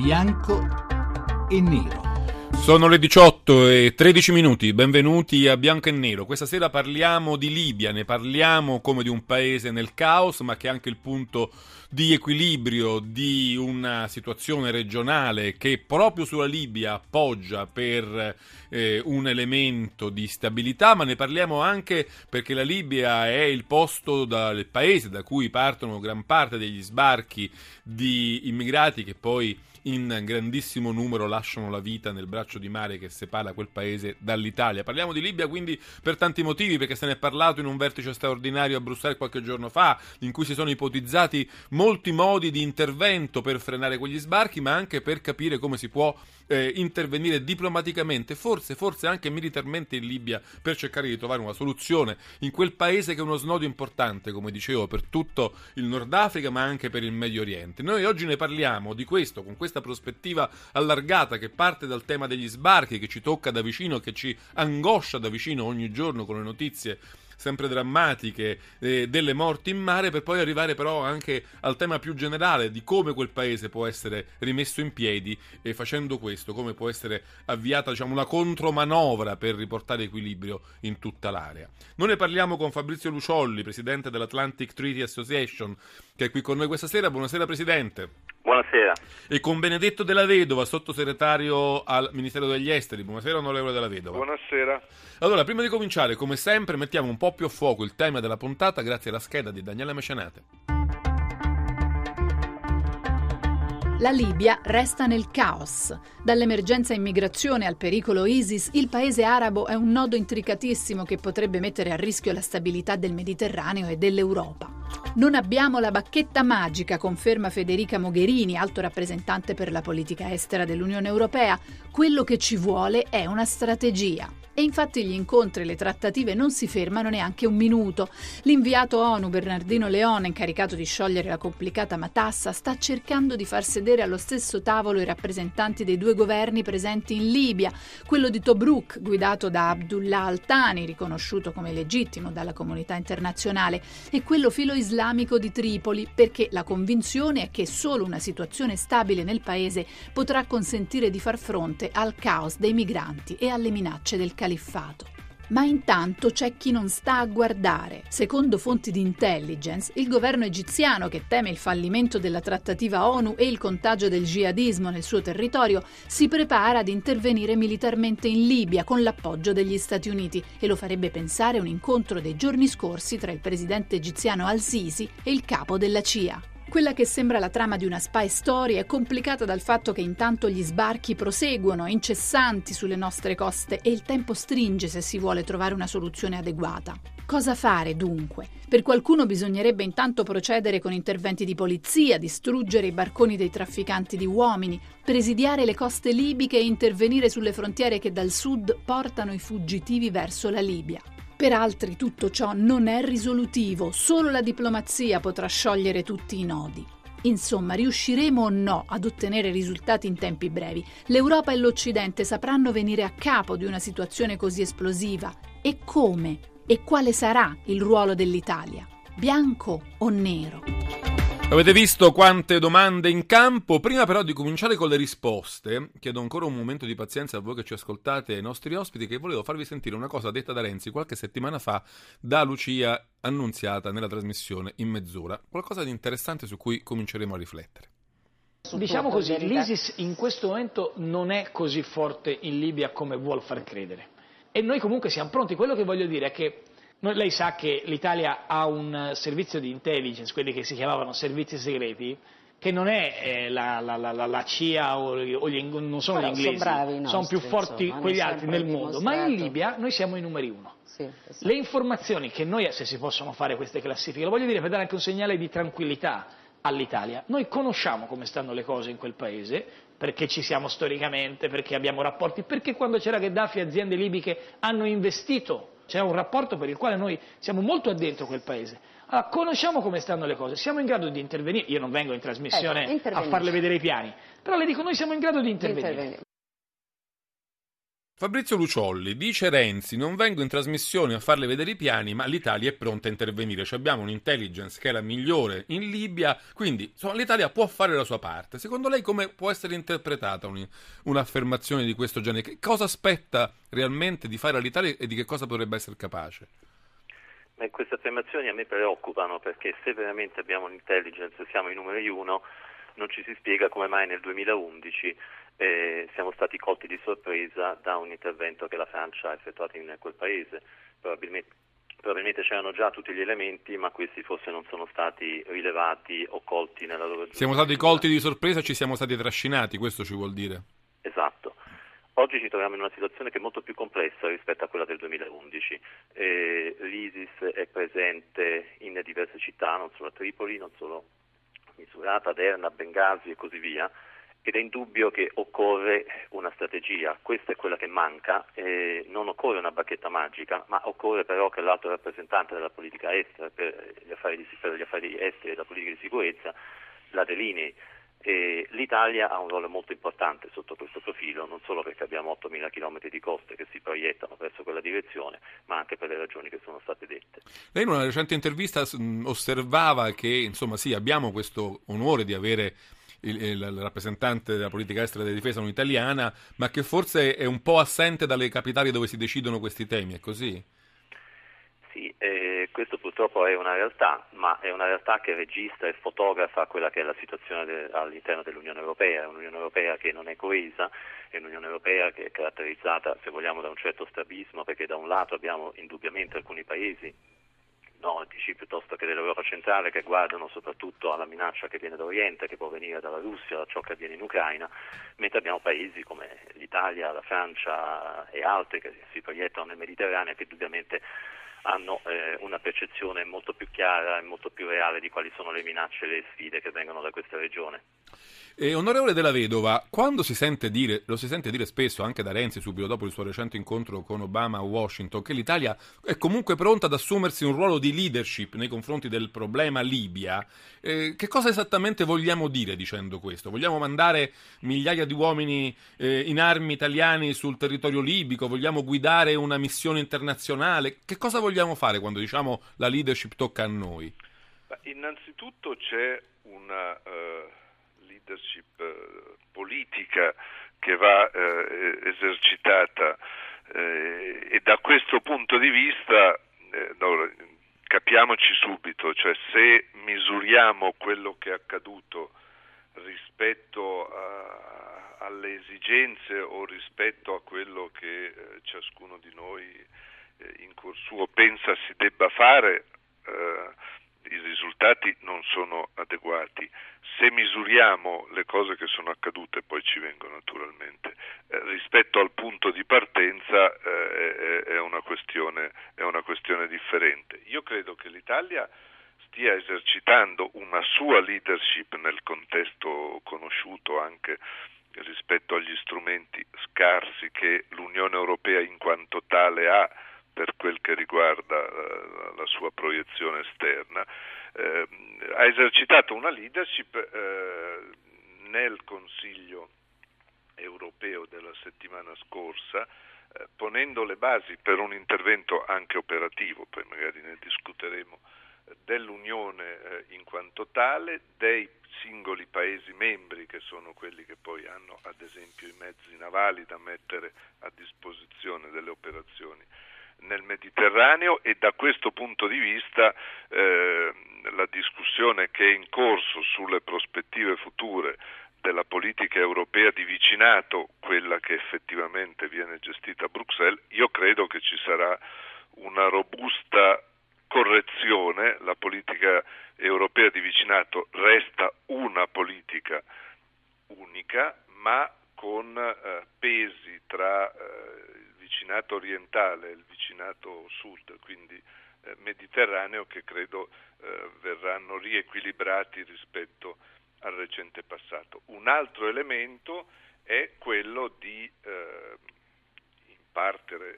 Bianco e nero. Sono le 18:13, benvenuti a Bianco e Nero. Questa sera parliamo di Libia, ne parliamo come di un paese nel caos, ma che è anche il punto di equilibrio di una situazione regionale che proprio sulla Libia appoggia per un elemento di stabilità, ma ne parliamo anche perché la Libia è il posto, il paese da cui partono gran parte degli sbarchi di immigrati che poi in grandissimo numero lasciano la vita nel braccio di mare che separa quel paese dall'Italia. Parliamo di Libia quindi per tanti motivi, perché se ne è parlato in un vertice straordinario a Bruxelles qualche giorno fa, in cui si sono ipotizzati molti modi di intervento per frenare quegli sbarchi, ma anche per capire come si può intervenire diplomaticamente, forse anche militarmente in Libia, per cercare di trovare una soluzione in quel paese che è uno snodo importante, come dicevo, per tutto il Nord Africa ma anche per il Medio Oriente. Noi oggi ne parliamo di questo, con questa prospettiva allargata che parte dal tema degli sbarchi, che ci tocca da vicino, che ci angoscia da vicino ogni giorno con le notizie sempre drammatiche delle morti in mare, per poi arrivare però anche al tema più generale di come quel paese può essere rimesso in piedi, e facendo questo come può essere avviata, diciamo, una contromanovra per riportare equilibrio in tutta l'area. Noi ne parliamo con Fabrizio Luciolli, presidente dell'Atlantic Treaty Association, che è qui con noi questa sera. Buonasera Presidente. Buonasera. E con Benedetto della Vedova, sottosegretario al Ministero degli Esteri. Buonasera onorevole della Vedova. Buonasera. Allora, prima di cominciare, come sempre, mettiamo un po' più a fuoco il tema della puntata grazie alla scheda di Daniele Mecenate. La Libia resta nel caos. Dall'emergenza immigrazione al pericolo ISIS, il paese arabo è un nodo intricatissimo che potrebbe mettere a rischio la stabilità del Mediterraneo e dell'Europa. Non abbiamo la bacchetta magica, conferma Federica Mogherini, alto rappresentante per la politica estera dell'Unione Europea. Quello che ci vuole è una strategia. E infatti gli incontri e le trattative non si fermano neanche un minuto. L'inviato ONU Bernardino Leon, incaricato di sciogliere la complicata matassa, sta cercando di far sedere allo stesso tavolo i rappresentanti dei due governi presenti in Libia, quello di Tobruk, guidato da Abdullah Altani, riconosciuto come legittimo dalla comunità internazionale, e quello filo-islamico di Tripoli, perché la convinzione è che solo una situazione stabile nel paese potrà consentire di far fronte al caos dei migranti e alle minacce del califfato. Ma intanto c'è chi non sta a guardare. Secondo fonti di intelligence, il governo egiziano, che teme il fallimento della trattativa ONU e il contagio del jihadismo nel suo territorio, si prepara ad intervenire militarmente in Libia con l'appoggio degli Stati Uniti, e lo farebbe pensare un incontro dei giorni scorsi tra il presidente egiziano Al-Sisi e il capo della CIA. Quella che sembra la trama di una spy story è complicata dal fatto che intanto gli sbarchi proseguono, incessanti, sulle nostre coste, e il tempo stringe se si vuole trovare una soluzione adeguata. Cosa fare dunque? Per qualcuno bisognerebbe intanto procedere con interventi di polizia, distruggere i barconi dei trafficanti di uomini, presidiare le coste libiche e intervenire sulle frontiere che dal sud portano i fuggitivi verso la Libia. Per altri tutto ciò non è risolutivo, solo la diplomazia potrà sciogliere tutti i nodi. Insomma, riusciremo o no ad ottenere risultati in tempi brevi? L'Europa e l'Occidente sapranno venire a capo di una situazione così esplosiva? E come? E quale sarà il ruolo dell'Italia? Bianco o nero? Avete visto quante domande in campo? Prima però di cominciare con le risposte, chiedo ancora un momento di pazienza a voi che ci ascoltate, ai nostri ospiti, che volevo farvi sentire una cosa detta da Renzi qualche settimana fa da Lucia Annunziata nella trasmissione In Mezz'ora. Qualcosa di interessante su cui cominceremo a riflettere. Diciamo così, l'ISIS in questo momento non è così forte in Libia come vuol far credere. E noi comunque siamo pronti. Quello che voglio dire è che lei sa che l'Italia ha un servizio di intelligence, quelli che si chiamavano servizi segreti, che non è la CIA o non sono gli inglesi, sono più forti quegli altri nel mondo. Ma in Libia noi siamo i numeri uno. Sì, esatto. Le informazioni che noi, se si possono fare queste classifiche, lo voglio dire per dare anche un segnale di tranquillità all'Italia. Noi conosciamo come stanno le cose in quel paese, perché ci siamo storicamente, perché abbiamo rapporti, perché quando c'era Gheddafi aziende libiche hanno investito. C'è un rapporto per il quale noi siamo molto addentro quel paese. Allora, conosciamo come stanno le cose, siamo in grado di intervenire. Io non vengo in trasmissione a farle vedere i piani, però le dico, noi siamo in grado di intervenire. Fabrizio Luciolli dice: Renzi, non vengo in trasmissione a farle vedere i piani, ma l'Italia è pronta a intervenire. Cioè abbiamo un'intelligence che è la migliore in Libia, quindi insomma, l'Italia può fare la sua parte. Secondo lei come può essere interpretata un'affermazione di questo genere? Che cosa aspetta realmente di fare all'Italia e di che cosa potrebbe essere capace? Beh, queste affermazioni a me preoccupano, perché se veramente abbiamo un'intelligence, siamo i numeri uno, non ci si spiega come mai nel 2011 siamo stati colti di sorpresa da un intervento che la Francia ha effettuato in quel paese. Probabilmente c'erano già tutti gli elementi, ma questi forse non sono stati rilevati o colti nella loro giustizia. Siamo stati colti di sorpresa, ci siamo stati trascinati, questo ci vuol dire? Esatto. Oggi ci troviamo in una situazione che è molto più complessa rispetto a quella del 2011. L'ISIS è presente in diverse città, non solo a Tripoli, non solo a Misurata, Derna, Benghazi e così via. Ed è indubbio che occorre una strategia, questa è quella che manca, non occorre una bacchetta magica, ma occorre però che l'alto rappresentante della politica estera, per gli affari esteri e la politica di sicurezza, la delinei. L'Italia ha un ruolo molto importante sotto questo profilo, non solo perché abbiamo 8.000 chilometri di coste che si proiettano verso quella direzione, ma anche per le ragioni che sono state dette. Lei in una recente intervista osservava che, insomma, sì, abbiamo questo onore di avere il rappresentante della politica estera e della difesa un'italiana, ma che forse è un po' assente dalle capitali dove si decidono questi temi, è così? Sì, questo purtroppo è una realtà, ma è una realtà che registra e fotografa quella che è la situazione all'interno dell'Unione Europea, un'Unione Europea che non è coesa, è un'Unione Europea che è caratterizzata, se vogliamo, da un certo strabismo, perché da un lato abbiamo indubbiamente alcuni paesi nordici piuttosto che dell'Europa centrale che guardano soprattutto alla minaccia che viene d'Oriente, che può venire dalla Russia, da ciò che avviene in Ucraina, mentre abbiamo paesi come l'Italia, la Francia e altri che si proiettano nel Mediterraneo e che indubbiamente hanno una percezione molto più chiara e molto più reale di quali sono le minacce e le sfide che vengono da questa regione. Onorevole Della Vedova, quando lo si sente dire spesso anche da Renzi subito dopo il suo recente incontro con Obama a Washington, che l'Italia è comunque pronta ad assumersi un ruolo di leadership nei confronti del problema Libia, che cosa esattamente vogliamo dire dicendo questo? Vogliamo mandare migliaia di uomini in armi italiani sul territorio libico? Vogliamo guidare una missione internazionale? Che cosa vogliamo fare quando diciamo la leadership tocca a noi? Beh, innanzitutto c'è una leadership politica che va esercitata e da questo punto di vista capiamoci subito, cioè se misuriamo quello che è accaduto rispetto alle esigenze o rispetto a quello che ciascuno di noi in cuor suo pensa si debba fare, i risultati non sono adeguati. Se misuriamo le cose che sono accadute, poi ci vengono naturalmente, rispetto al punto di partenza è una questione differente. Io credo che l'Italia stia esercitando una sua leadership nel contesto conosciuto anche rispetto agli strumenti scarsi che l'Unione Europea in quanto tale ha per quel che riguarda la sua proiezione esterna, ha esercitato una leadership nel Consiglio europeo della settimana scorsa, ponendo le basi per un intervento anche operativo, poi magari ne discuteremo, dell'Unione in quanto tale, dei singoli Paesi membri che sono quelli che poi hanno ad esempio i mezzi navali da mettere a disposizione delle operazioni nel Mediterraneo, e da questo punto di vista la discussione che è in corso sulle prospettive future della politica europea di vicinato, quella che effettivamente viene gestita a Bruxelles, io credo che ci sarà una robusta correzione. La politica europea di vicinato resta una politica unica, ma con pesi tra vicinato orientale e il vicinato sud, quindi mediterraneo, che credo verranno riequilibrati rispetto al recente passato. Un altro elemento è quello di, in parte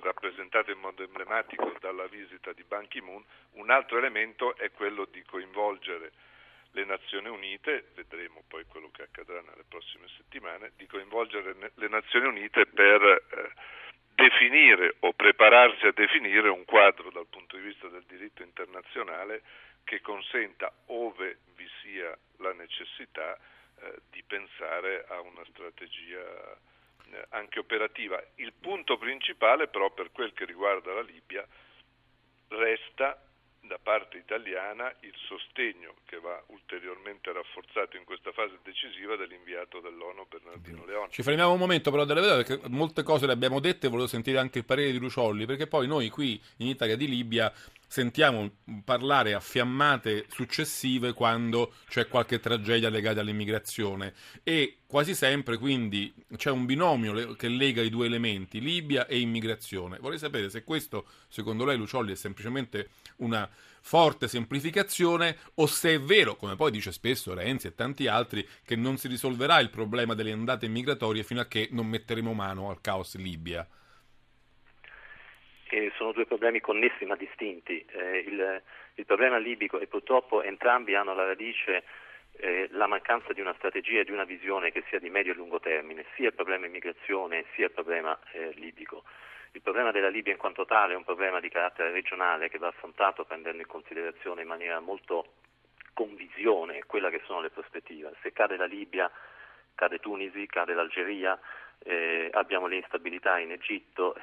rappresentato in modo emblematico dalla visita di Ban Ki-moon, un altro elemento è quello di coinvolgere le Nazioni Unite, vedremo poi quello che accadrà nelle prossime settimane, di coinvolgere le Nazioni Unite per definire o prepararsi a definire un quadro dal punto di vista del diritto internazionale che consenta, ove vi sia la necessità, di pensare a una strategia anche operativa. Il punto principale però per quel che riguarda la Libia resta da parte italiana il sostegno che va ulteriormente rafforzato in questa fase decisiva dell'inviato dell'ONU Bernardino Leon. Ci fermiamo un momento però della verità, perché molte cose le abbiamo dette e volevo sentire anche il parere di Luciolli, perché poi noi qui in Italia di Libia sentiamo parlare a fiammate successive quando c'è qualche tragedia legata all'immigrazione e quasi sempre quindi c'è un binomio che lega i due elementi, Libia e immigrazione. Vorrei sapere se questo, secondo lei Luciolli, è semplicemente una forte semplificazione o se è vero, come poi dice spesso Renzi e tanti altri, che non si risolverà il problema delle ondate migratorie fino a che non metteremo mano al caos in Libia. Sono due problemi connessi ma distinti. Il problema libico e purtroppo entrambi hanno alla radice la mancanza di una strategia e di una visione che sia di medio e lungo termine, sia il problema immigrazione sia il problema libico. Il problema della Libia in quanto tale è un problema di carattere regionale che va affrontato prendendo in considerazione in maniera molto con visione quella che sono le prospettive. Se cade la Libia, cade Tunisi, cade l'Algeria. Abbiamo l'instabilità in Egitto,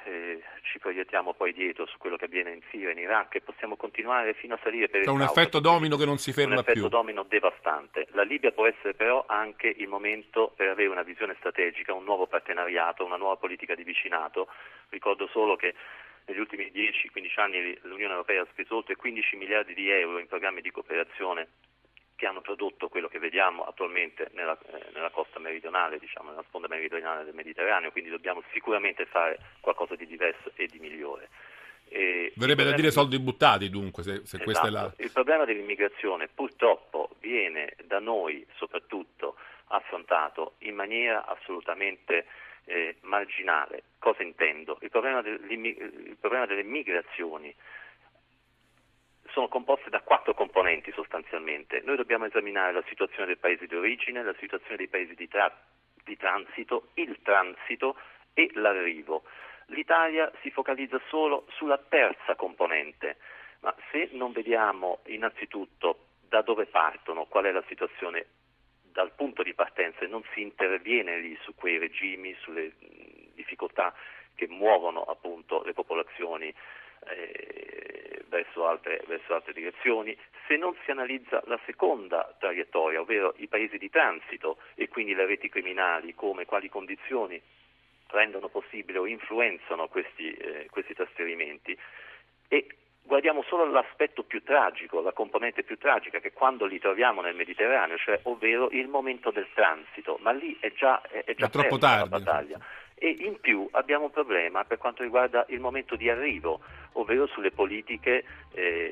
ci proiettiamo poi dietro su quello che avviene in Siria, in Iraq e possiamo continuare fino a salire per il caos. C'è un effetto domino che non si ferma più. Un effetto domino devastante. La Libia può essere però anche il momento per avere una visione strategica, un nuovo partenariato, una nuova politica di vicinato. Ricordo solo che negli ultimi 10-15 anni l'Unione Europea ha speso oltre 15 miliardi di euro in programmi di cooperazione che hanno prodotto quello che vediamo attualmente nella costa meridionale, diciamo nella sponda meridionale del Mediterraneo, quindi dobbiamo sicuramente fare qualcosa di diverso e di migliore. Verrebbe da dire soldi buttati dunque, se esatto, questa è la... Il problema dell'immigrazione purtroppo viene da noi soprattutto affrontato in maniera assolutamente marginale. Cosa intendo? Il problema delle migrazioni sono composte da 4 componenti sostanzialmente. Noi dobbiamo esaminare la situazione del paese di origine, la situazione dei paesi di transito, il transito e l'arrivo. L'Italia si focalizza solo sulla terza componente, ma se non vediamo innanzitutto da dove partono, qual è la situazione dal punto di partenza e non si interviene lì su quei regimi, sulle difficoltà che muovono appunto le popolazioni verso altre direzioni, se non si analizza la seconda traiettoria, ovvero i paesi di transito e quindi le reti criminali, come quali condizioni rendono possibile o influenzano questi trasferimenti, e guardiamo solo l'aspetto più tragico, la componente più tragica, che quando li troviamo nel Mediterraneo, cioè ovvero il momento del transito, ma lì è già troppo tardi la battaglia. E in più abbiamo un problema per quanto riguarda il momento di arrivo, ovvero sulle politiche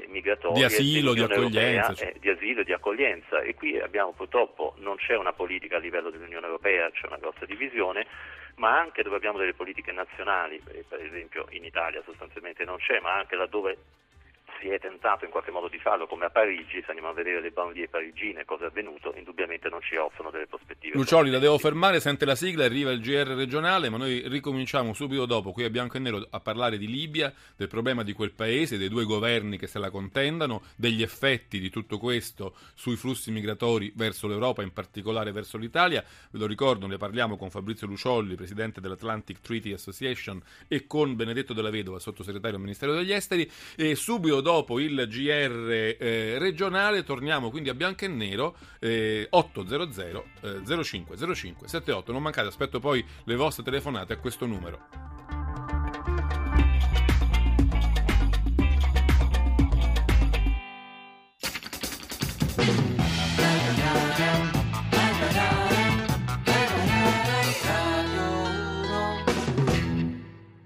migratorie, di asilo, di accoglienza, e qui abbiamo purtroppo, non c'è una politica a livello dell'Unione Europea, c'è una grossa divisione, ma anche dove abbiamo delle politiche nazionali, per esempio in Italia sostanzialmente non c'è, ma anche laddove si è tentato in qualche modo di farlo, come a Parigi, se andiamo a vedere le banlieue parigine, cosa è avvenuto, indubbiamente non ci offrono delle prospettive. Luciolli, la devo fermare, sente la sigla, arriva il GR regionale, ma noi ricominciamo subito dopo, qui a Bianco e Nero, a parlare di Libia, del problema di quel paese, dei due governi che se la contendano, degli effetti di tutto questo sui flussi migratori verso l'Europa, in particolare verso l'Italia. Ve lo ricordo, ne parliamo con Fabrizio Luciolli, presidente dell'Atlantic Treaty Association, e con Benedetto della Vedova, sottosegretario al Ministero degli Esteri, e subito dopo il GR regionale torniamo quindi a Bianco e Nero. 800 05 05 78, non mancate, aspetto poi le vostre telefonate a questo numero.